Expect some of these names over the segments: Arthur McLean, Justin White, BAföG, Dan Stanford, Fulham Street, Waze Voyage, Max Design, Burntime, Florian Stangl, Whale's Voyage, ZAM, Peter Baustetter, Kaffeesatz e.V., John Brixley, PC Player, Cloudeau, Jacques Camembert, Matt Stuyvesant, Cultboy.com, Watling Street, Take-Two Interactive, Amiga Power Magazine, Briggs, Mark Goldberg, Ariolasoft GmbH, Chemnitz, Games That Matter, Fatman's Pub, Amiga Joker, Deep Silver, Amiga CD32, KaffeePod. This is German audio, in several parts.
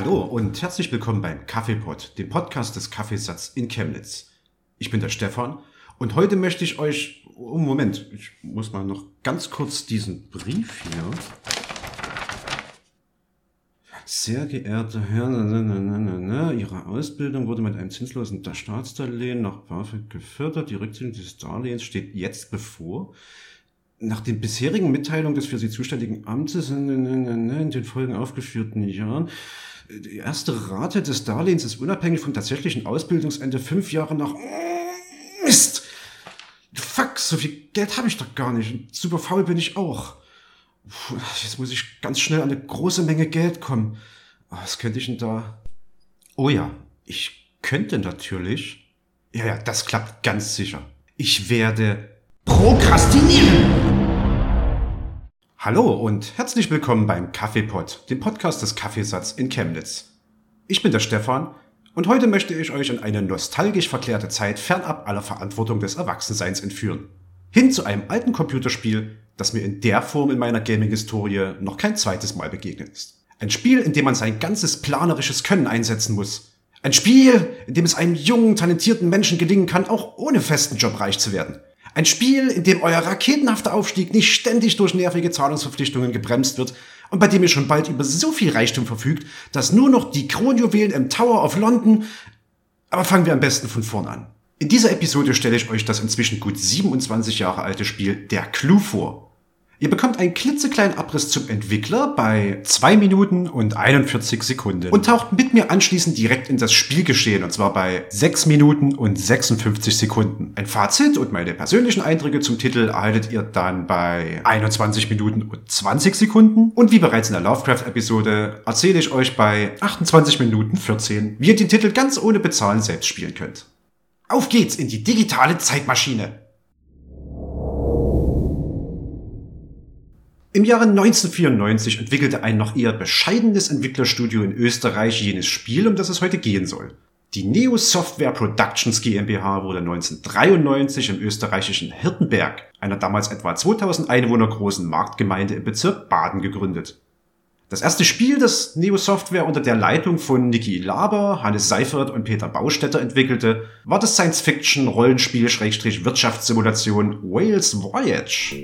Hallo und herzlich willkommen beim KaffeePod, dem Podcast des Kaffeesatz in Chemnitz. Ich bin der Stefan und heute möchte ich euch... Moment, ich muss mal noch ganz kurz diesen Brief hier... Sehr geehrter Herr, Ihre Ausbildung wurde mit einem zinslosen Staatsdarlehen nach BAföG gefördert. Die Rückzahlung dieses Darlehens steht jetzt bevor. Nach den bisherigen Mitteilungen des für Sie zuständigen Amtes in den Folgen aufgeführten Jahren, die erste Rate des Darlehens ist unabhängig vom tatsächlichen Ausbildungsende 5 Jahre nach... Mist! Fuck, so viel Geld habe ich doch gar nicht. Super faul bin ich auch. Jetzt muss ich ganz schnell an eine große Menge Geld kommen. Was könnte ich denn da? Oh ja, ich könnte natürlich... Ja, das klappt ganz sicher. Ich werde prokrastinieren! Hallo und herzlich willkommen beim KaffeePod, dem Podcast des Kaffeesatz in Chemnitz. Ich bin der Stefan und heute möchte ich euch in eine nostalgisch verklärte Zeit fernab aller Verantwortung des Erwachsenseins entführen. Hin zu einem alten Computerspiel, das mir in der Form in meiner Gaming-Historie noch kein zweites Mal begegnet ist. Ein Spiel, in dem man sein ganzes planerisches Können einsetzen muss. Ein Spiel, in dem es einem jungen, talentierten Menschen gelingen kann, auch ohne festen Job reich zu werden. Ein Spiel, in dem euer raketenhafter Aufstieg nicht ständig durch nervige Zahlungsverpflichtungen gebremst wird und bei dem ihr schon bald über so viel Reichtum verfügt, dass nur noch die Kronjuwelen im Tower of London... Aber fangen wir am besten von vorn an. In dieser Episode stelle ich euch das inzwischen gut 27 Jahre alte Spiel Der Clou vor. Ihr bekommt einen klitzekleinen Abriss zum Entwickler bei 2 Minuten und 41 Sekunden und taucht mit mir anschließend direkt in das Spielgeschehen, und zwar bei 6 Minuten und 56 Sekunden. Ein Fazit und meine persönlichen Eindrücke zum Titel erhaltet ihr dann bei 21 Minuten und 20 Sekunden. Und wie bereits in der Lovecraft-Episode erzähle ich euch bei 28 Minuten 14, wie ihr den Titel ganz ohne Bezahlen selbst spielen könnt. Auf geht's in die digitale Zeitmaschine! Im Jahre 1994 entwickelte ein noch eher bescheidenes Entwicklerstudio in Österreich jenes Spiel, um das es heute gehen soll. Die Neo Software Productions GmbH wurde 1993 im österreichischen Hirtenberg, einer damals etwa 2000 Einwohner großen Marktgemeinde im Bezirk Baden, gegründet. Das erste Spiel, das Neo Software unter der Leitung von Niki Lauber, Hannes Seifert und Peter Baustetter entwickelte, war das Science-Fiction-Rollenspiel-Wirtschaftssimulation Whale's Voyage.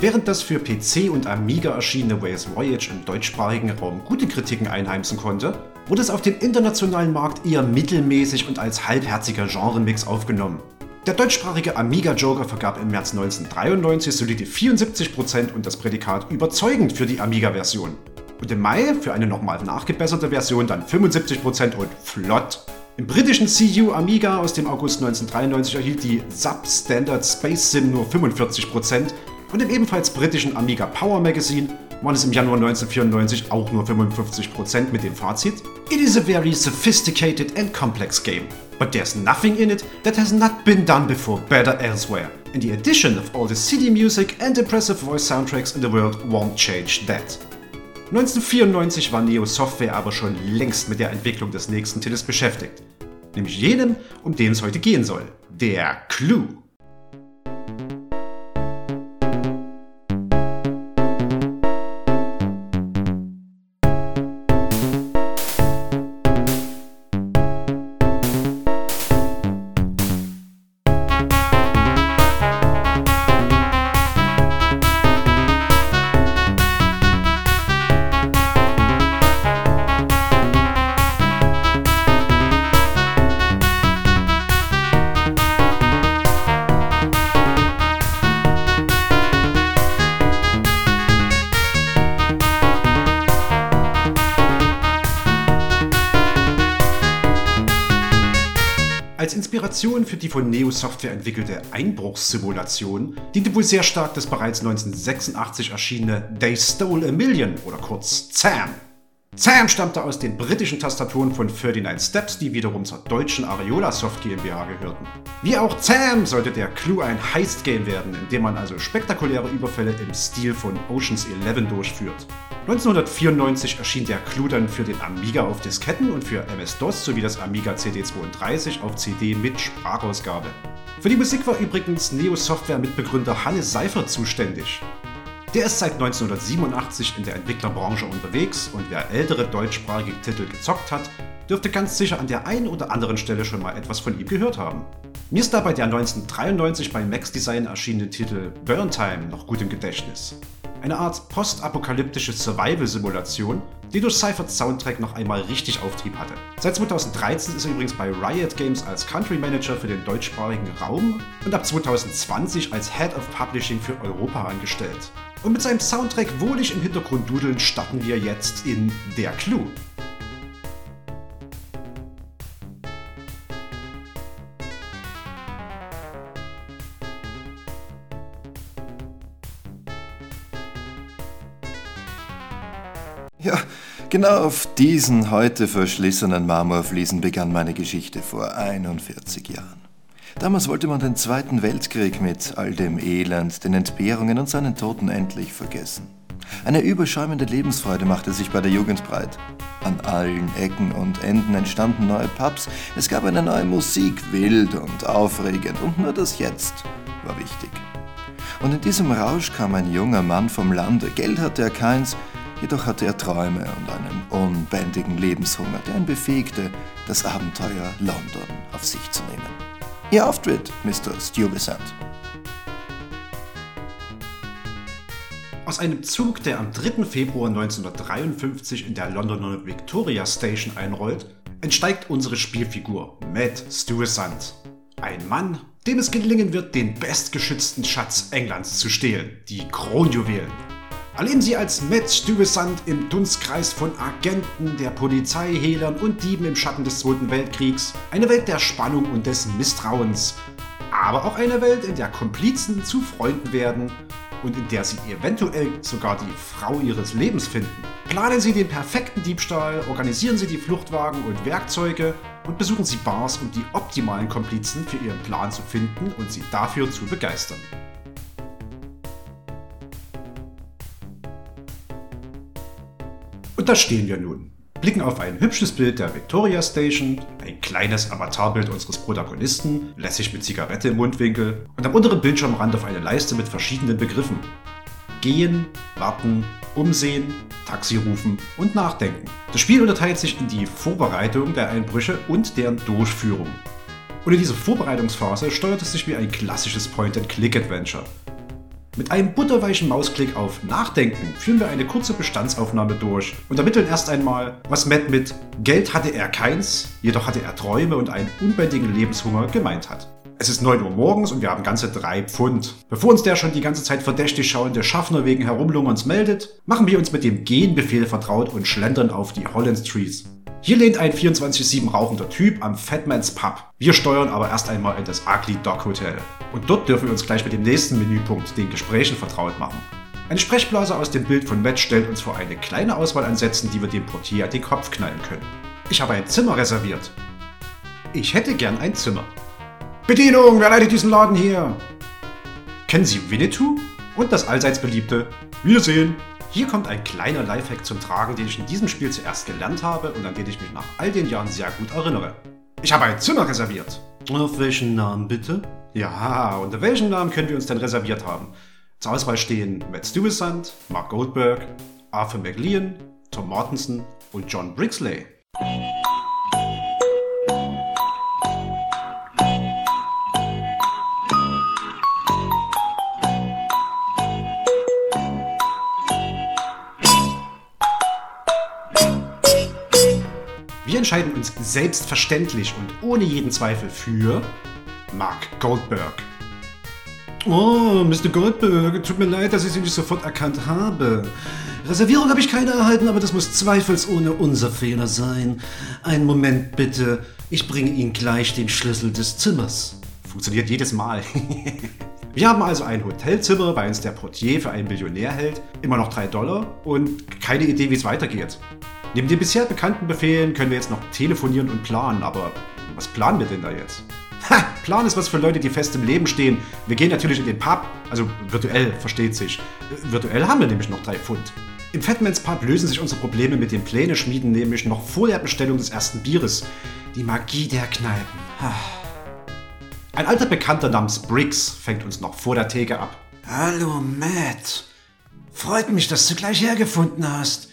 Während das für PC und Amiga erschienene Waze Voyage im deutschsprachigen Raum gute Kritiken einheimsen konnte, wurde es auf dem internationalen Markt eher mittelmäßig und als halbherziger Genremix aufgenommen. Der deutschsprachige Amiga Joker vergab im März 1993 solide 74% und das Prädikat überzeugend für die Amiga-Version. Und im Mai für eine nochmal nachgebesserte Version dann 75% und flott. Im britischen CU Amiga aus dem August 1993 erhielt die Substandard Space Sim nur 45%. Und im ebenfalls britischen Amiga Power Magazine waren es im Januar 1994 auch nur 55% mit dem Fazit: It is a very sophisticated and complex game, but there's nothing in it that has not been done before better elsewhere. And the addition of all the CD music and impressive voice soundtracks in the world won't change that. 1994 war Neo Software aber schon längst mit der Entwicklung des nächsten Titels beschäftigt, nämlich jenem, um den es heute gehen soll: Der Clou. Als Inspiration für die von Neo Software entwickelte Einbruchssimulation diente wohl sehr stark das bereits 1986 erschienene They Stole a Million oder kurz ZAM. ZAM stammte aus den britischen Tastaturen von 39 Steps, die wiederum zur deutschen Ariolasoft GmbH gehörten. Wie auch ZAM sollte der Clou ein Heist-Game werden, in dem man also spektakuläre Überfälle im Stil von Ocean's 11 durchführt. 1994 erschien der Clou dann für den Amiga auf Disketten und für MS-DOS sowie das Amiga CD32 auf CD mit Sprachausgabe. Für die Musik war übrigens Neo Software-Mitbegründer Hannes Seifert zuständig. Der ist seit 1987 in der Entwicklerbranche unterwegs und wer ältere deutschsprachige Titel gezockt hat, dürfte ganz sicher an der einen oder anderen Stelle schon mal etwas von ihm gehört haben. Mir ist dabei der 1993 bei Max Design erschienene Titel Burntime noch gut im Gedächtnis. Eine Art postapokalyptische Survival-Simulation, die durch Seiferts Soundtrack noch einmal richtig Auftrieb hatte. Seit 2013 ist er übrigens bei Riot Games als Country Manager für den deutschsprachigen Raum und ab 2020 als Head of Publishing für Europa angestellt. Und mit seinem Soundtrack wohlig im Hintergrund dudeln starten wir jetzt in Der Clou. Ja, genau auf diesen heute verschlissenen Marmorfliesen begann meine Geschichte vor 41 Jahren. Damals wollte man den Zweiten Weltkrieg mit all dem Elend, den Entbehrungen und seinen Toten endlich vergessen. Eine überschäumende Lebensfreude machte sich bei der Jugend breit. An allen Ecken und Enden entstanden neue Pubs, es gab eine neue Musik, wild und aufregend, und nur das Jetzt war wichtig. Und in diesem Rausch kam ein junger Mann vom Lande, Geld hatte er keins, jedoch hatte er Träume und einen unbändigen Lebenshunger, der ihn befähigte, das Abenteuer London auf sich zu nehmen. Ihr Auftritt, Mr. Stuyvesant. Aus einem Zug, der am 3. Februar 1953 in der Londoner Victoria Station einrollt, entsteigt unsere Spielfigur, Matt Stuyvesant. Ein Mann, dem es gelingen wird, den bestgeschützten Schatz Englands zu stehlen, die Kronjuwelen. Erleben Sie als Matt Stuyvesant im Dunstkreis von Agenten, der Polizei, Hehlern und Dieben im Schatten des Zweiten Weltkriegs. Eine Welt der Spannung und des Misstrauens. Aber auch eine Welt, in der Komplizen zu Freunden werden und in der Sie eventuell sogar die Frau Ihres Lebens finden. Planen Sie den perfekten Diebstahl, organisieren Sie die Fluchtwagen und Werkzeuge und besuchen Sie Bars, um die optimalen Komplizen für Ihren Plan zu finden und sie dafür zu begeistern. Da stehen wir nun, blicken auf ein hübsches Bild der Victoria Station, ein kleines Avatarbild unseres Protagonisten, lässig mit Zigarette im Mundwinkel und am unteren Bildschirmrand auf eine Leiste mit verschiedenen Begriffen. Gehen, warten, umsehen, Taxi rufen und nachdenken. Das Spiel unterteilt sich in die Vorbereitung der Einbrüche und deren Durchführung. Und in dieser Vorbereitungsphase steuert es sich wie ein klassisches Point-and-Click-Adventure. Mit einem butterweichen Mausklick auf Nachdenken führen wir eine kurze Bestandsaufnahme durch und ermitteln erst einmal, was Matt mit Geld hatte er keins, jedoch hatte er Träume und einen unbändigen Lebenshunger gemeint hat. Es ist 9 Uhr morgens und wir haben ganze 3 Pfund. Bevor uns der schon die ganze Zeit verdächtig schauende Schaffner wegen Herumlungerns meldet, machen wir uns mit dem Gehen-Befehl vertraut und schlendern auf die Holland Street. Hier lehnt ein 24/7 rauchender Typ am Fatman's Pub. Wir steuern aber erst einmal in das Ugly Dock Hotel. Und dort dürfen wir uns gleich mit dem nächsten Menüpunkt, den Gesprächen, vertraut machen. Eine Sprechblase aus dem Bild von Matt stellt uns vor eine kleine Auswahl an Sätzen, die wir dem Portier an den Kopf knallen können. Ich habe ein Zimmer reserviert. Ich hätte gern ein Zimmer. Bedienung, wer leitet diesen Laden hier? Kennen Sie Winnetou? Und das allseits beliebte Wiedersehen. Hier kommt ein kleiner Lifehack zum Tragen, den ich in diesem Spiel zuerst gelernt habe und an den ich mich nach all den Jahren sehr gut erinnere. Ich habe ein Zimmer reserviert. Auf welchen Namen bitte? Ja, unter welchen Namen können wir uns denn reserviert haben? Zur Auswahl stehen Matt Stuyvesant, Mark Goldberg, Arthur McLean, Tom Mortensen und John Brixley. Wir entscheiden uns selbstverständlich und ohne jeden Zweifel für Mark Goldberg. Oh, Mr. Goldberg, tut mir leid, dass ich Sie nicht sofort erkannt habe. Reservierung habe ich keine erhalten, aber das muss zweifelsohne unser Fehler sein. Einen Moment bitte, ich bringe Ihnen gleich den Schlüssel des Zimmers. Funktioniert jedes Mal. Wir haben also ein Hotelzimmer, bei uns der Portier für einen Millionär hält, immer noch $3 und keine Idee, wie es weitergeht. Neben den bisher bekannten Befehlen können wir jetzt noch telefonieren und planen, aber was planen wir denn da jetzt? Ha! Plan ist was für Leute, die fest im Leben stehen. Wir gehen natürlich in den Pub, also virtuell, versteht sich. Virtuell haben wir nämlich noch $3. Im Fatman's Pub lösen sich unsere Probleme mit den Pläne schmieden, nämlich noch vor der Bestellung des ersten Bieres. Die Magie der Kneipen. Ha. Ein alter Bekannter namens Briggs fängt uns noch vor der Theke ab. Hallo Matt, freut mich, dass du gleich hergefunden hast.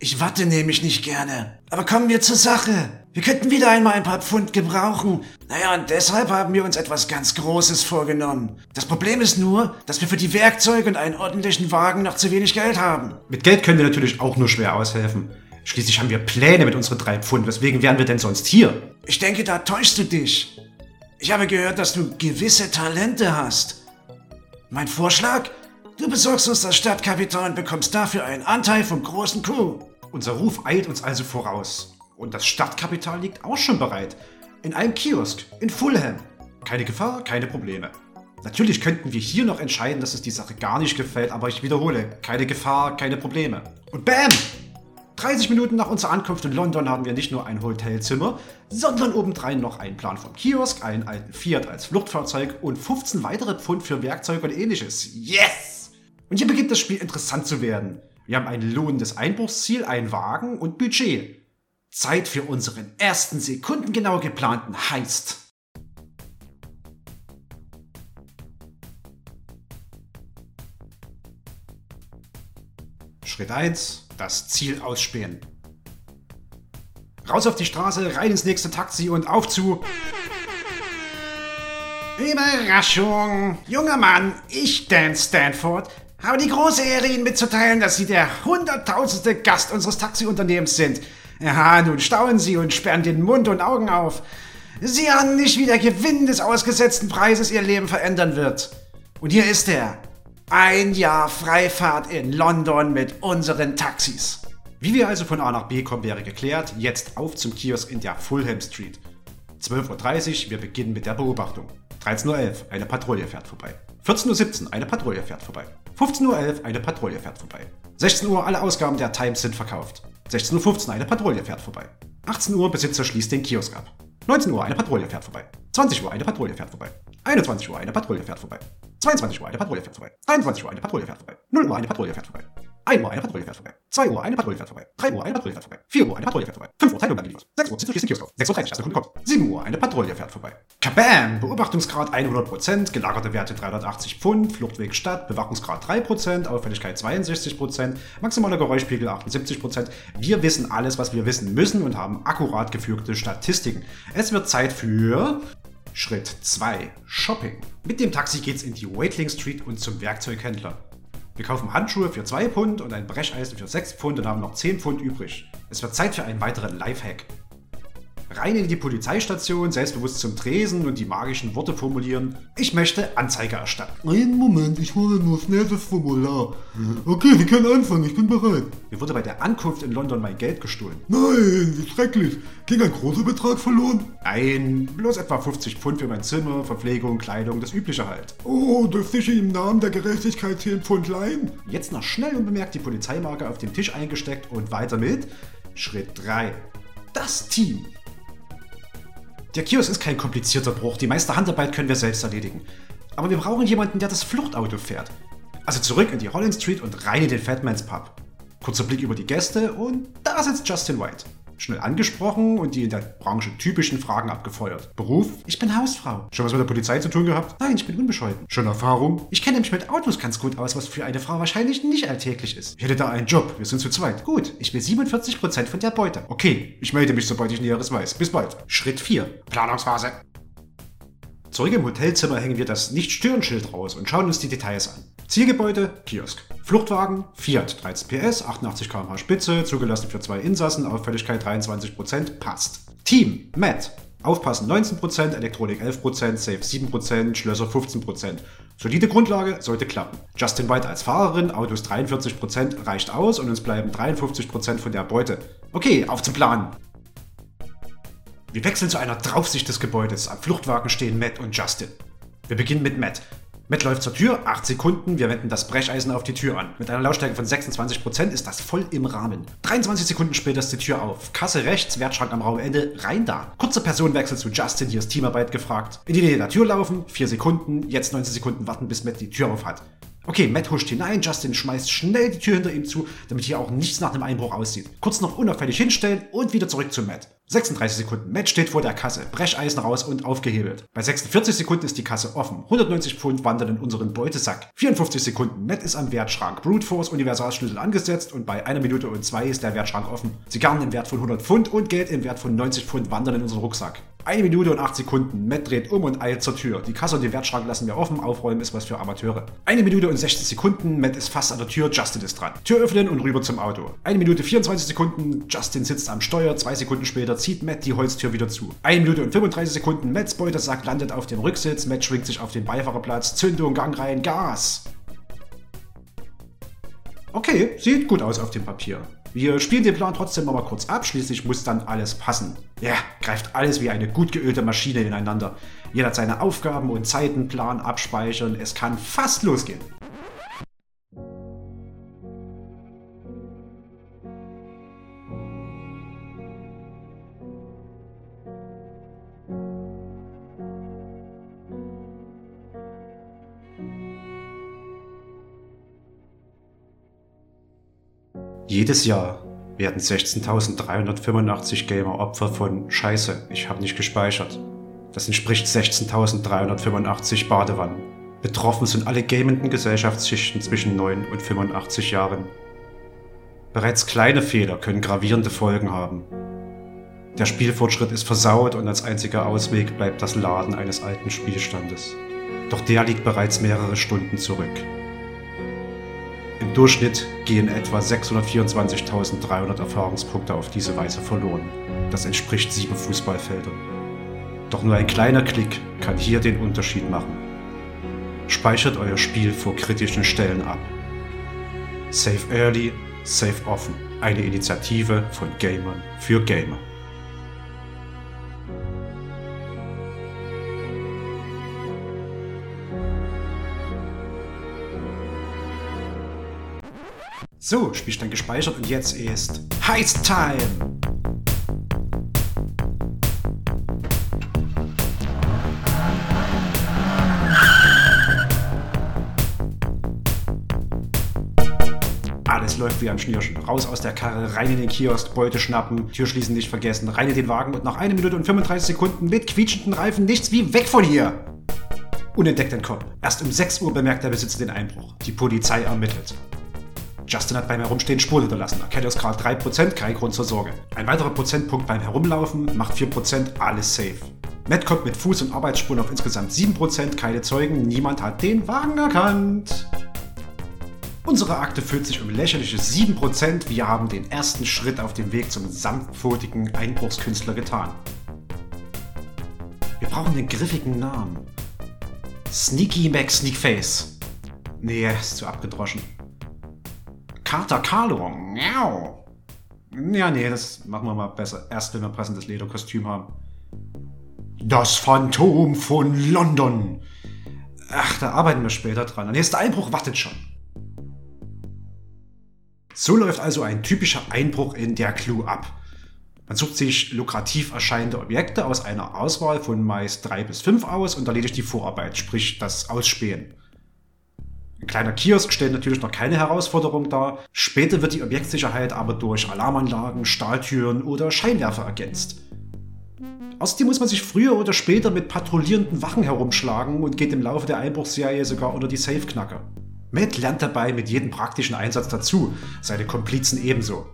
Ich warte nämlich nicht gerne. Aber kommen wir zur Sache. Wir könnten wieder einmal ein paar Pfund gebrauchen. Naja, und deshalb haben wir uns etwas ganz Großes vorgenommen. Das Problem ist nur, dass wir für die Werkzeuge und einen ordentlichen Wagen noch zu wenig Geld haben. Mit Geld können wir natürlich auch nur schwer aushelfen. Schließlich haben wir Pläne mit unseren $3. Weswegen wären wir denn sonst hier? Ich denke, da täuschst du dich. Ich habe gehört, dass du gewisse Talente hast. Mein Vorschlag? Du besorgst uns das Stadtkapital und bekommst dafür einen Anteil vom großen Coup. Unser Ruf eilt uns also voraus. Und das Stadtkapital liegt auch schon bereit. In einem Kiosk, in Fulham. Keine Gefahr, keine Probleme. Natürlich könnten wir hier noch entscheiden, dass uns die Sache gar nicht gefällt, aber ich wiederhole, keine Gefahr, keine Probleme. Und bam! 30 Minuten nach unserer Ankunft in London haben wir nicht nur ein Hotelzimmer, sondern obendrein noch einen Plan vom Kiosk, einen alten Fiat als Fluchtfahrzeug und 15 weitere Pfund für Werkzeug und ähnliches. Yes! Und hier beginnt das Spiel interessant zu werden. Wir haben ein lohnendes Einbruchsziel, einen Wagen und Budget. Zeit für unseren ersten sekundengenau geplanten Heist. Schritt 1. Das Ziel ausspähen. Raus auf die Straße, rein ins nächste Taxi und auf zu... Überraschung! Junger Mann, ich, Dan Stanford, habe die große Ehre, Ihnen mitzuteilen, dass Sie der 100.000. Gast unseres Taxiunternehmens sind. Ja, nun staunen Sie und sperren den Mund und Augen auf. Sie ahnen nicht, wie der Gewinn des ausgesetzten Preises Ihr Leben verändern wird. Und hier ist er. Ein Jahr Freifahrt in London mit unseren Taxis. Wie wir also von A nach B kommen, wäre geklärt. Jetzt auf zum Kiosk in der Fulham Street. 12.30 Uhr, wir beginnen mit der Beobachtung. 13.11 Uhr, eine Patrouille fährt vorbei. 14.17 Uhr, eine Patrouille fährt vorbei. 15.11 Uhr, eine Patrouille fährt vorbei. 16 Uhr, alle Ausgaben der Times sind verkauft. 16.15 Uhr, eine Patrouille fährt vorbei. 18 Uhr, Besitzer schließt den Kiosk ab. 19 Uhr, eine Patrouille fährt vorbei. 20 Uhr, eine Patrouille fährt vorbei. 21 Uhr, eine Patrouille fährt vorbei. 22 Uhr, eine Patrouille fährt vorbei. 23 Uhr, eine Patrouille fährt vorbei. 0 Uhr, eine Patrouille fährt vorbei. 1 Uhr, eine Patrouille fährt vorbei. 2 Uhr, eine Patrouille fährt vorbei. 3 Uhr, eine Patrouille fährt vorbei. 4 Uhr, eine Patrouille fährt vorbei. 5 Uhr, Teilung angeliefert. 6 Uhr, Besitzer schließt den Kiosk auf. 6.30 Uhr, erster Kunde kommt. 7 Uhr, eine Patrouille fährt vorbei. Kabam! Beobachtungsgrad 100%, gelagerte Werte 380 Pfund, Fluchtweg Stadt, Bewachungsgrad 3%, Auffälligkeit 62%, maximaler Geräuschpegel 78%. Wir wissen alles, was wir wissen müssen und haben akkurat gefügte Statistiken. Es wird Zeit für... Schritt 2. Shopping. Mit dem Taxi geht's in die Watling Street und zum Werkzeughändler. Wir kaufen Handschuhe für 2 Pfund und ein Brecheisen für 6 Pfund und haben noch 10 Pfund übrig. Es wird Zeit für einen weiteren Lifehack. Rein in die Polizeistation, selbstbewusst zum Tresen und die magischen Worte formulieren. Ich möchte Anzeige erstatten. Einen Moment, ich hole nur schnell das Formular. Okay, wir können anfangen, ich bin bereit. Mir wurde bei der Ankunft in London mein Geld gestohlen. Nein, wie schrecklich. Ging ein großer Betrag verloren? Nein, bloß etwa 50 Pfund für mein Zimmer, Verpflegung, Kleidung, das Übliche halt. Oh, dürfte ich im Namen der Gerechtigkeit 10 Pfund leihen? Jetzt noch schnell unbemerkt die Polizeimarke auf den Tisch eingesteckt und weiter mit Schritt 3. Das Team. Der Kiosk ist kein komplizierter Bruch, die meiste Handarbeit können wir selbst erledigen. Aber wir brauchen jemanden, der das Fluchtauto fährt. Also zurück in die Holland Street und rein in den Fatman's Pub. Kurzer Blick über die Gäste und da sitzt Justin White. Schnell angesprochen und die in der Branche typischen Fragen abgefeuert. Beruf? Ich bin Hausfrau. Schon was mit der Polizei zu tun gehabt? Nein, ich bin unbescholten. Schon Erfahrung? Ich kenne mich mit Autos ganz gut aus, was für eine Frau wahrscheinlich nicht alltäglich ist. Ich hätte da einen Job. Wir sind zu zweit. Gut, ich will 47% von der Beute. Okay, ich melde mich, sobald ich Näheres weiß. Bis bald. Schritt 4. Planungsphase. Zurück im Hotelzimmer hängen wir das Nicht-Stören-Schild raus und schauen uns die Details an. Zielgebäude, Kiosk. Fluchtwagen, Fiat, 13 PS, 88 km/h Spitze, zugelassen für 2 Insassen, Auffälligkeit 23%, passt. Team, Matt, Aufpassen 19%, Elektronik 11%, Safe 7%, Schlösser 15%. Solide Grundlage, sollte klappen. Justin White als Fahrerin, Autos 43%, reicht aus und uns bleiben 53% von der Beute. Okay, auf zum Plan! Wir wechseln zu einer Draufsicht des Gebäudes. Am Fluchtwagen stehen Matt und Justin. Wir beginnen mit Matt. Matt läuft zur Tür, 8 Sekunden, wir wenden das Brecheisen auf die Tür an. Mit einer Lautstärke von 26% ist das voll im Rahmen. 23 Sekunden später ist die Tür auf. Kasse rechts, Wertschrank am Raumende, rein da. Kurzer Personenwechsel zu Justin, hier ist Teamarbeit gefragt. In die Nähe der Tür laufen, 4 Sekunden, jetzt 19 Sekunden warten, bis Matt die Tür auf hat. Okay, Matt huscht hinein, Justin schmeißt schnell die Tür hinter ihm zu, damit hier auch nichts nach einem Einbruch aussieht. Kurz noch unauffällig hinstellen und wieder zurück zu Matt. 36 Sekunden, Matt steht vor der Kasse, Brecheisen raus und aufgehebelt. Bei 46 Sekunden ist die Kasse offen, 190 Pfund wandern in unseren Beutesack. 54 Sekunden, Matt ist am Wertschrank, Brute Force Universalschlüssel angesetzt und bei 1 Minute und 2 ist der Wertschrank offen. Zigarren im Wert von 100 Pfund und Geld im Wert von 90 Pfund wandern in unseren Rucksack. 1 Minute und 8 Sekunden, Matt dreht um und eilt zur Tür. Die Kasse und den Wertschrank lassen wir offen, aufräumen ist was für Amateure. 1 Minute und 60 Sekunden, Matt ist fast an der Tür, Justin ist dran. Tür öffnen und rüber zum Auto. 1 Minute 24 Sekunden, Justin sitzt am Steuer, 2 Sekunden später zieht Matt die Holztür wieder zu. 1 Minute und 35 Sekunden, Matts Beutesack landet auf dem Rücksitz, Matt schwingt sich auf den Beifahrerplatz, Zündung, Gang rein, Gas! Okay, sieht gut aus auf dem Papier. Wir spielen den Plan trotzdem nochmal kurz ab, schließlich muss dann alles passen. Ja, greift alles wie eine gut geölte Maschine ineinander. Jeder hat seine Aufgaben und Zeitenplan abspeichern, es kann fast losgehen. Jedes Jahr werden 16.385 Gamer Opfer von Scheiße, ich habe nicht gespeichert. Das entspricht 16.385 Badewannen. Betroffen sind alle gamenden Gesellschaftsschichten zwischen 9 und 85 Jahren. Bereits kleine Fehler können gravierende Folgen haben. Der Spielfortschritt ist versaut und als einziger Ausweg bleibt das Laden eines alten Spielstandes. Doch der liegt bereits mehrere Stunden zurück. Im Durchschnitt gehen etwa 624.300 Erfahrungspunkte auf diese Weise verloren. Das entspricht 7 Fußballfeldern. Doch nur ein kleiner Klick kann hier den Unterschied machen. Speichert euer Spiel vor kritischen Stellen ab. Save Early, Save Offen. Eine Initiative von Gamern für Gamer. So, Spielstand gespeichert und jetzt ist Heist Time! Alles läuft wie am Schnürchen. Raus aus der Karre, rein in den Kiosk, Beute schnappen, Tür schließen nicht vergessen, rein in den Wagen und nach 1 Minute und 35 Sekunden mit quietschenden Reifen nichts wie weg von hier! Unentdeckt entkommen. Erst um 6 Uhr bemerkt der Besitzer den Einbruch. Die Polizei ermittelt. Justin hat beim Herumstehen Spuren hinterlassen, Erkennungsgrad 3%, kein Grund zur Sorge. Ein weiterer Prozentpunkt beim Herumlaufen macht 4%, alles safe. Matt kommt mit Fuß- und Arbeitsspuren auf insgesamt 7%, keine Zeugen, niemand hat den Wagen erkannt. Unsere Akte füllt sich um lächerliche 7%, wir haben den ersten Schritt auf dem Weg zum samtpfotigen Einbruchskünstler getan. Wir brauchen den griffigen Namen. Sneaky Mac Sneakface. Nee, ist zu abgedroschen. Kater Carlo, miau. Ja, nee, das machen wir mal besser. Erst wenn wir passendes Lederkostüm haben. Das Phantom von London. Ach, da arbeiten wir später dran. Der nächste Einbruch wartet schon. So läuft also ein typischer Einbruch in Der Clou ab. Man sucht sich lukrativ erscheinende Objekte aus einer Auswahl von meist 3 bis 5 aus und erledigt die Vorarbeit, sprich das Ausspähen. Ein kleiner Kiosk stellt natürlich noch keine Herausforderung dar. Später wird die Objektsicherheit aber durch Alarmanlagen, Stahltüren oder Scheinwerfer ergänzt. Außerdem muss man sich früher oder später mit patrouillierenden Wachen herumschlagen und geht im Laufe der Einbruchsserie sogar unter die Safeknacker. Matt lernt dabei mit jedem praktischen Einsatz dazu, seine Komplizen ebenso.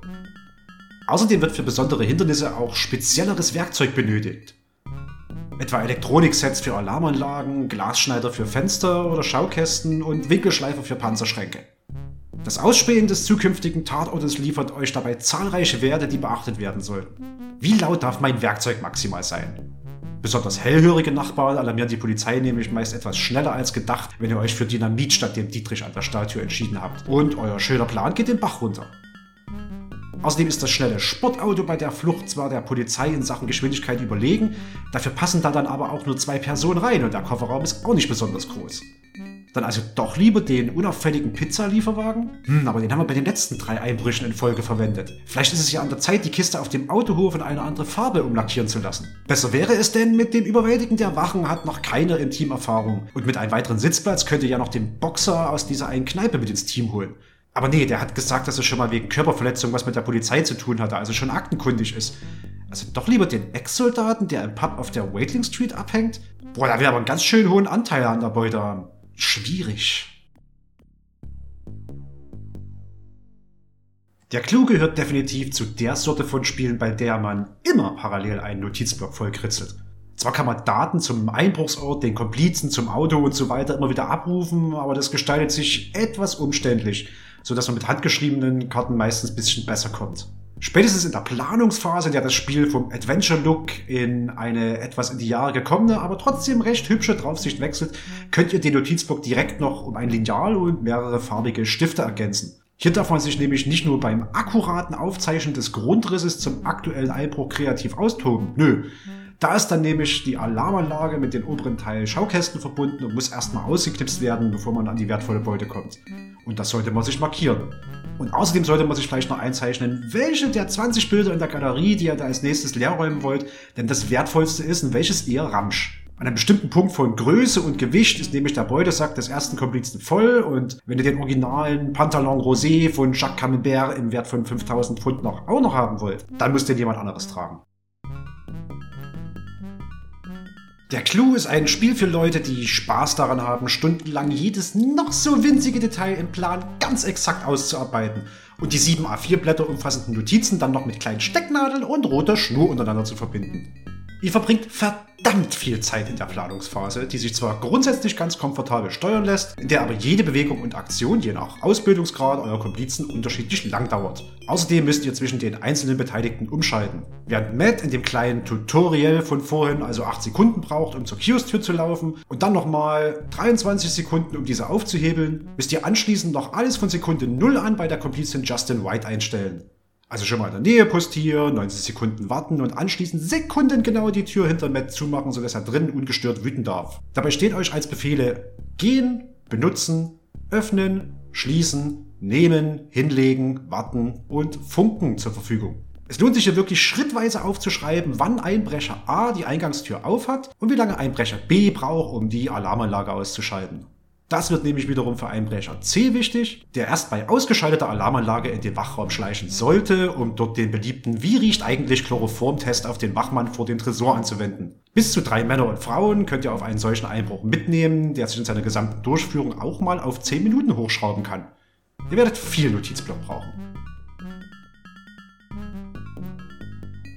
Außerdem wird für besondere Hindernisse auch spezielleres Werkzeug benötigt. Etwa Elektroniksets für Alarmanlagen, Glasschneider für Fenster oder Schaukästen und Winkelschleifer für Panzerschränke. Das Ausspähen des zukünftigen Tatortes liefert euch dabei zahlreiche Werte, die beachtet werden sollten. Wie laut darf mein Werkzeug maximal sein? Besonders hellhörige Nachbarn alarmieren die Polizei nämlich meist etwas schneller als gedacht, wenn ihr euch für Dynamit statt dem Dietrich an der Statue entschieden habt. Und euer schöner Plan geht den Bach runter. Außerdem ist das schnelle Sportauto bei der Flucht zwar der Polizei in Sachen Geschwindigkeit überlegen, dafür passen da dann aber auch nur 2 Personen rein und der Kofferraum ist auch nicht besonders groß. Dann also doch lieber den unauffälligen Pizzalieferwagen? Aber den haben wir bei den letzten 3 Einbrüchen in Folge verwendet. Vielleicht ist es ja an der Zeit, die Kiste auf dem Autohof in eine andere Farbe umlackieren zu lassen. Besser wäre es denn, mit dem Überwältigen der Wachen hat noch keiner im Team Erfahrung. Und mit einem weiteren Sitzplatz könnt ihr ja noch den Boxer aus dieser einen Kneipe mit ins Team holen. Aber nee, der hat gesagt, dass er schon mal wegen Körperverletzung was mit der Polizei zu tun hatte, also schon aktenkundig ist. Also doch lieber den Ex-Soldaten, der im Pub auf der Watling Street abhängt? Boah, da will aber einen ganz schön hohen Anteil an der Beute haben. Schwierig. Der Clou gehört definitiv zu der Sorte von Spielen, bei der man immer parallel einen Notizblock vollkritzelt. Zwar kann man Daten zum Einbruchsort, den Komplizen, zum Auto und so weiter immer wieder abrufen, aber das gestaltet sich etwas umständlich, sodass man mit handgeschriebenen Karten meistens ein bisschen besser kommt. Spätestens in der Planungsphase, in der das Spiel vom Adventure-Look in eine etwas in die Jahre gekommene, aber trotzdem recht hübsche Draufsicht wechselt, könnt ihr den Notizblock direkt noch um ein Lineal und mehrere farbige Stifte ergänzen. Hier darf man sich nämlich nicht nur beim akkuraten Aufzeichnen des Grundrisses zum aktuellen Einbruch kreativ austoben, nö. Da ist dann nämlich die Alarmanlage mit dem oberen Teil Schaukästen verbunden und muss erstmal ausgeknipst werden, bevor man an die wertvolle Beute kommt. Und das sollte man sich markieren. Und außerdem sollte man sich vielleicht noch einzeichnen, welche der 20 Bilder in der Galerie, die ihr da als nächstes leerräumen wollt, denn das wertvollste ist und welches eher Ramsch. An einem bestimmten Punkt von Größe und Gewicht ist nämlich der Beutesack des ersten Komplizen voll und wenn ihr den originalen Pantalon Rosé von Jacques Camembert im Wert von 5.000 Pfund auch noch haben wollt, dann müsst ihr jemand anderes tragen. Der Clou ist ein Spiel für Leute, die Spaß daran haben, stundenlang jedes noch so winzige Detail im Plan ganz exakt auszuarbeiten und die 7 A4-Blätter umfassenden Notizen dann noch mit kleinen Stecknadeln und roter Schnur untereinander zu verbinden. Ihr verbringt verdammt viel Zeit in der Planungsphase, die sich zwar grundsätzlich ganz komfortabel steuern lässt, in der aber jede Bewegung und Aktion je nach Ausbildungsgrad eurer Komplizen unterschiedlich lang dauert. Außerdem müsst ihr zwischen den einzelnen Beteiligten umschalten. Während Matt in dem kleinen Tutorial von vorhin also 8 Sekunden braucht, um zur Kiosktür zu laufen und dann nochmal 23 Sekunden, um diese aufzuhebeln, müsst ihr anschließend noch alles von Sekunde 0 an bei der Komplizin Justin White einstellen. Also schon mal in der Nähe postieren, 90 Sekunden warten und anschließend sekundengenau die Tür hinter Matt zumachen, sodass er drinnen ungestört wüten darf. Dabei stehen euch als Befehle gehen, benutzen, öffnen, schließen, nehmen, hinlegen, warten und funken zur Verfügung. Es lohnt sich hier wirklich schrittweise aufzuschreiben, wann Einbrecher A die Eingangstür aufhat und wie lange Einbrecher B braucht, um die Alarmanlage auszuschalten. Das wird nämlich wiederum für Einbrecher C wichtig, der erst bei ausgeschalteter Alarmanlage in den Wachraum schleichen sollte, um dort den beliebten "Wie riecht eigentlich Chloroform"-Test auf den Wachmann vor den Tresor anzuwenden. Bis zu 3 Männer und Frauen könnt ihr auf einen solchen Einbruch mitnehmen, der sich in seiner gesamten Durchführung auch mal auf 10 Minuten hochschrauben kann. Ihr werdet viel Notizblock brauchen.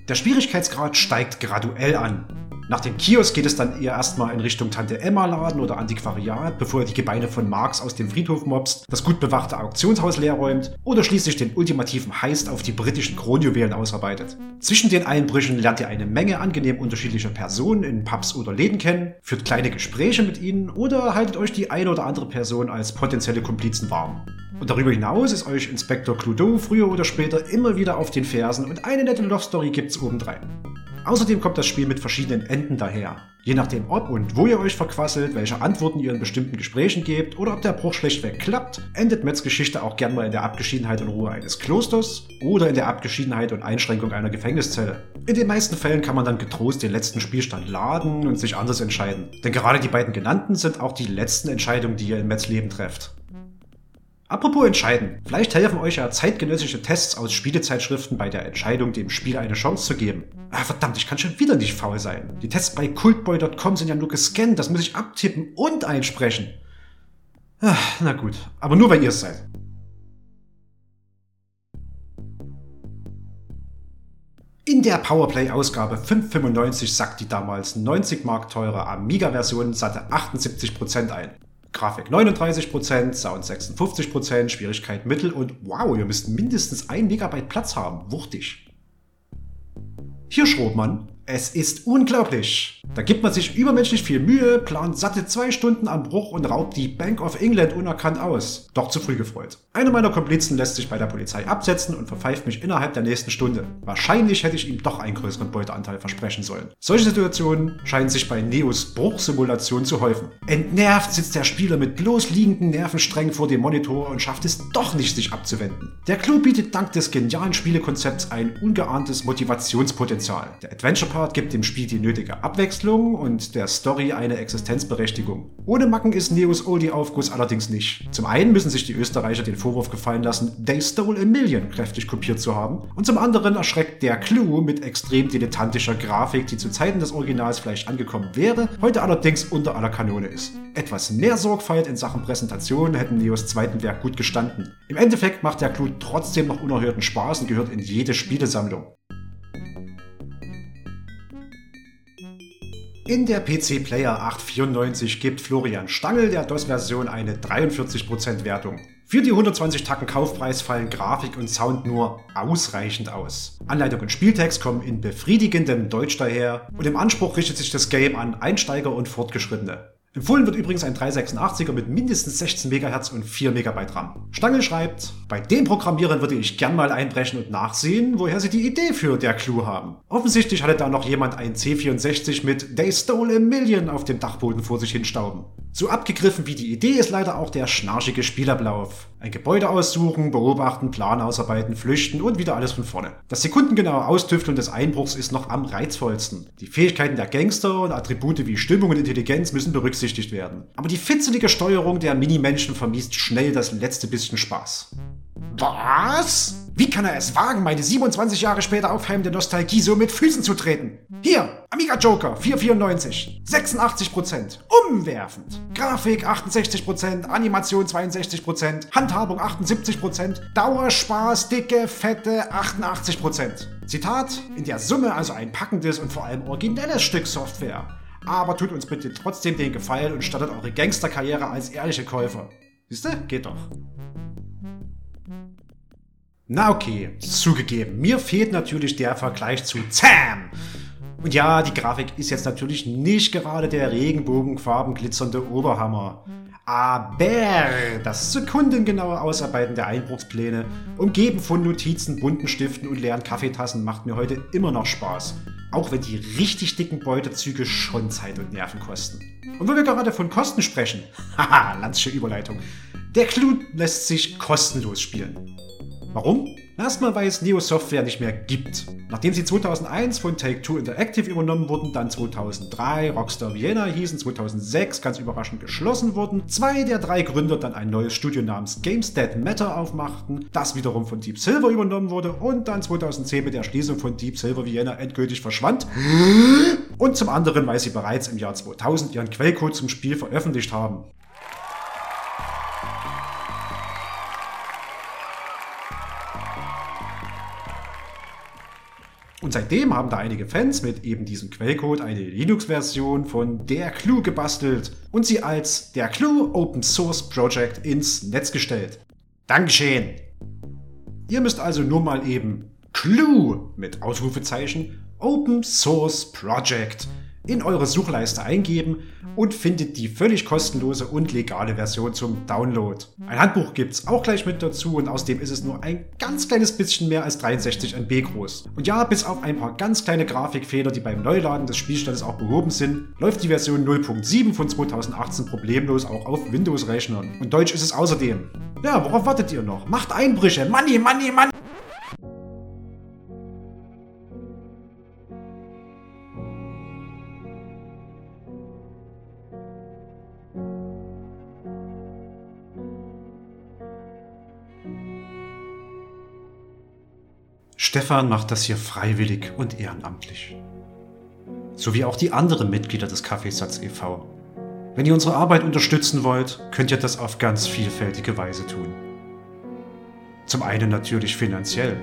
Der Schwierigkeitsgrad steigt graduell an. Nach dem Kiosk geht es dann eher erstmal in Richtung Tante-Emma-Laden oder Antiquariat, bevor ihr die Gebeine von Marx aus dem Friedhof mobst, das gut bewachte Auktionshaus leerräumt oder schließlich den ultimativen Heist auf die britischen Kronjuwelen ausarbeitet. Zwischen den Einbrüchen lernt ihr eine Menge angenehm unterschiedlicher Personen in Pubs oder Läden kennen, führt kleine Gespräche mit ihnen oder haltet euch die eine oder andere Person als potenzielle Komplizen warm. Und darüber hinaus ist euch Inspektor Cloudeau früher oder später immer wieder auf den Fersen und eine nette Love-Story gibt's obendrein. Außerdem kommt das Spiel mit verschiedenen Enden daher. Je nachdem ob und wo ihr euch verquasselt, welche Antworten ihr in bestimmten Gesprächen gebt oder ob der Bruch schlechtweg klappt, endet Metz Geschichte auch gern mal in der Abgeschiedenheit und Ruhe eines Klosters oder in der Abgeschiedenheit und Einschränkung einer Gefängniszelle. In den meisten Fällen kann man dann getrost den letzten Spielstand laden und sich anders entscheiden. Denn gerade die beiden genannten sind auch die letzten Entscheidungen, die ihr in Metz Leben trefft. Apropos entscheiden, vielleicht helfen euch ja zeitgenössische Tests aus Spielezeitschriften bei der Entscheidung, dem Spiel eine Chance zu geben. Ah, verdammt, ich kann schon wieder nicht faul sein. Die Tests bei cultboy.com sind ja nur gescannt, das muss ich abtippen und einsprechen. Ah, na gut, aber nur wenn ihr es seid. In der Powerplay-Ausgabe 595 sackt die damals 90 Mark teure Amiga-Version satte 78% ein. Grafik 39%, Sound 56%, Schwierigkeit mittel und wow, ihr müsst mindestens 1 MB Platz haben, wuchtig. Hier schrob man, Es ist unglaublich. Da gibt man sich übermenschlich viel Mühe, plant satte 2 Stunden am Bruch und raubt die Bank of England unerkannt aus. Doch zu früh gefreut. Einer meiner Komplizen lässt sich bei der Polizei absetzen und verpfeift mich innerhalb der nächsten Stunde. Wahrscheinlich hätte ich ihm doch einen größeren Beuteanteil versprechen sollen. Solche Situationen scheinen sich bei Neos Bruchsimulationen zu häufen. Entnervt sitzt der Spieler mit bloß liegenden Nervensträngen vor dem Monitor und schafft es doch nicht, sich abzuwenden. Der Clou bietet dank des genialen Spielekonzepts ein ungeahntes Motivationspotenzial. Der Adventure gibt dem Spiel die nötige Abwechslung und der Story eine Existenzberechtigung. Ohne Macken ist Neos Oldie-Aufguss allerdings nicht. Zum einen müssen sich die Österreicher den Vorwurf gefallen lassen, They Stole a Million kräftig kopiert zu haben, und zum anderen erschreckt der Clou mit extrem dilettantischer Grafik, die zu Zeiten des Originals vielleicht angekommen wäre, heute allerdings unter aller Kanone ist. Etwas mehr Sorgfalt in Sachen Präsentation hätten Neos zweiten Werk gut gestanden. Im Endeffekt macht der Clou trotzdem noch unerhörten Spaß und gehört in jede Spielesammlung. In der PC Player 894 gibt Florian Stangl der DOS-Version eine 43% Wertung. Für die 120 Tacken Kaufpreis fallen Grafik und Sound nur ausreichend aus. Anleitung und Spieltext kommen in befriedigendem Deutsch daher und im Anspruch richtet sich das Game an Einsteiger und Fortgeschrittene. Empfohlen wird übrigens ein 386er mit mindestens 16 MHz und 4 MB RAM. Stangl schreibt, bei dem Programmieren würde ich gern mal einbrechen und nachsehen, woher sie die Idee für Der Clou haben. Offensichtlich hatte da noch jemand einen C64 mit They Stole a Million auf dem Dachboden vor sich hinstauben. So abgegriffen wie die Idee ist leider auch der schnarchige Spielablauf. Ein Gebäude aussuchen, beobachten, Plan ausarbeiten, flüchten und wieder alles von vorne. Das sekundengenaue Austüfteln des Einbruchs ist noch am reizvollsten. Die Fähigkeiten der Gangster und Attribute wie Stimmung und Intelligenz müssen berücksichtigt werden. Aber die fitzelige Steuerung der Minimenschen vermiest schnell das letzte bisschen Spaß. Was? Wie kann er es wagen, meine 27 Jahre später aufheimende Nostalgie so mit Füßen zu treten? Hier, Amiga Joker 494, 86%, umwerfend. Grafik 68%, Animation 62%, Handhabung 78%, Dauerspaß, dicke, fette 88%. Zitat, in der Summe also ein packendes und vor allem originelles Stück Software. Aber tut uns bitte trotzdem den Gefallen und startet eure Gangsterkarriere als ehrliche Käufer. Siehste? Geht doch. Na okay, zugegeben, mir fehlt natürlich der Vergleich zu ZAM! Und ja, die Grafik ist jetzt natürlich nicht gerade der regenbogenfarben glitzernde Oberhammer. Aber das sekundengenaue Ausarbeiten der Einbruchspläne, umgeben von Notizen, bunten Stiften und leeren Kaffeetassen, macht mir heute immer noch Spaß. Auch wenn die richtig dicken Beutezüge schon Zeit und Nerven kosten. Und wenn wir gerade von Kosten sprechen, haha, landsche Überleitung, der Clou lässt sich kostenlos spielen. Warum? Erstmal, weil es Neo Software nicht mehr gibt. Nachdem sie 2001 von Take-Two Interactive übernommen wurden, dann 2003 Rockstar Vienna hießen, 2006 ganz überraschend geschlossen wurden, 2 der 3 Gründer dann ein neues Studio namens Games That Matter aufmachten, das wiederum von Deep Silver übernommen wurde und dann 2010 mit der Schließung von Deep Silver Vienna endgültig verschwand. Und zum anderen, weil sie bereits im Jahr 2000 ihren Quellcode zum Spiel veröffentlicht haben. Und seitdem haben da einige Fans mit eben diesem Quellcode eine Linux-Version von Der Clou gebastelt und sie als Der Clou Open Source Project ins Netz gestellt. Dankeschön! Ihr müsst also nur mal eben Clou mit Ausrufezeichen Open Source Project in eure Suchleiste eingeben und findet die völlig kostenlose und legale Version zum Download. Ein Handbuch gibt's auch gleich mit dazu und außerdem ist es nur ein ganz kleines bisschen mehr als 63 MB groß. Und ja, bis auf ein paar ganz kleine Grafikfehler, die beim Neuladen des Spielstandes auch behoben sind, läuft die Version 0.7 von 2018 problemlos auch auf Windows-Rechnern. Und Deutsch ist es außerdem. Ja, worauf wartet ihr noch? Macht Einbrüche! Money! Stefan macht das hier freiwillig und ehrenamtlich. So wie auch die anderen Mitglieder des Kaffeesatz e.V. Wenn ihr unsere Arbeit unterstützen wollt, könnt ihr das auf ganz vielfältige Weise tun. Zum einen natürlich finanziell.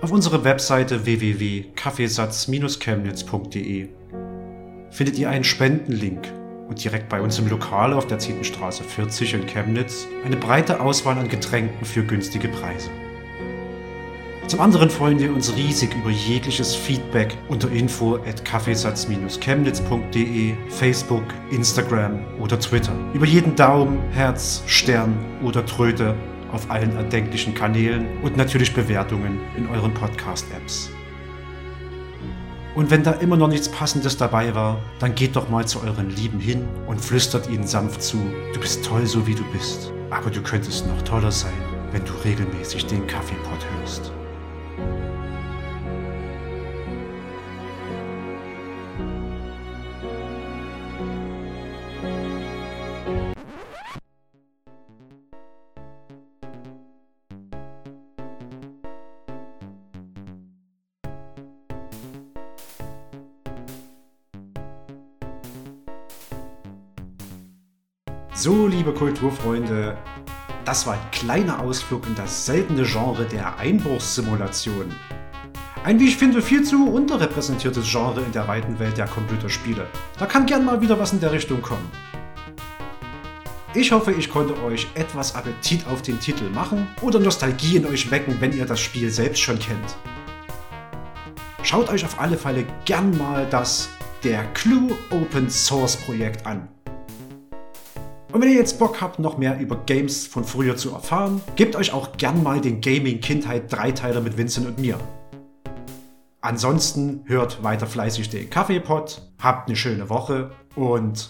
Auf unserer Webseite www.kaffeesatz-chemnitz.de findet ihr einen Spendenlink und direkt bei uns im Lokal auf der Zietenstraße 40 in Chemnitz eine breite Auswahl an Getränken für günstige Preise. Zum anderen freuen wir uns riesig über jegliches Feedback unter info@kaffeesatz-chemnitz.de, Facebook, Instagram oder Twitter. Über jeden Daumen, Herz, Stern oder Tröte auf allen erdenklichen Kanälen und natürlich Bewertungen in euren Podcast-Apps. Und wenn da immer noch nichts Passendes dabei war, dann geht doch mal zu euren Lieben hin und flüstert ihnen sanft zu: Du bist toll, so wie du bist, aber du könntest noch toller sein, wenn du regelmäßig den KaffeePod hörst. So, liebe Kulturfreunde, das war ein kleiner Ausflug in das seltene Genre der Einbruchssimulation. Ein, wie ich finde, viel zu unterrepräsentiertes Genre in der weiten Welt der Computerspiele. Da kann gern mal wieder was in der Richtung kommen. Ich hoffe, ich konnte euch etwas Appetit auf den Titel machen oder Nostalgie in euch wecken, wenn ihr das Spiel selbst schon kennt. Schaut euch auf alle Fälle gern mal das Der Clou Open Source Projekt an. Und wenn ihr jetzt Bock habt, noch mehr über Games von früher zu erfahren, gebt euch auch gern mal den Gaming-Kindheit-Dreiteiler mit Vincent und mir. Ansonsten hört weiter fleißig den KaffeePod, habt eine schöne Woche und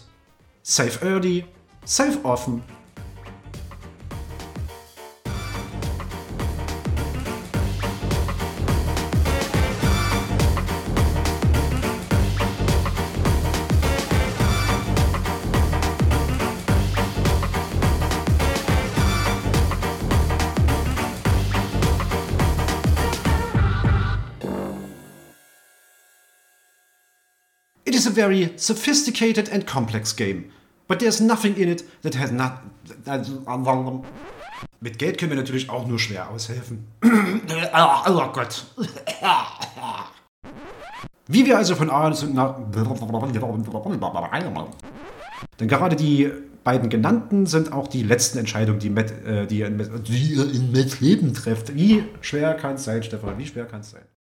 safe early, safe offen. It's a very sophisticated and complex game, but there's nothing in it that has not... Mit Geld können wir natürlich auch nur schwer aushelfen. Oh Gott. Wie wir also von Ares und... Denn gerade die beiden genannten sind auch die letzten Entscheidungen, die ihr in Matts Leben trefft. Wie schwer kann es sein, Stefan? Wie schwer kann es sein?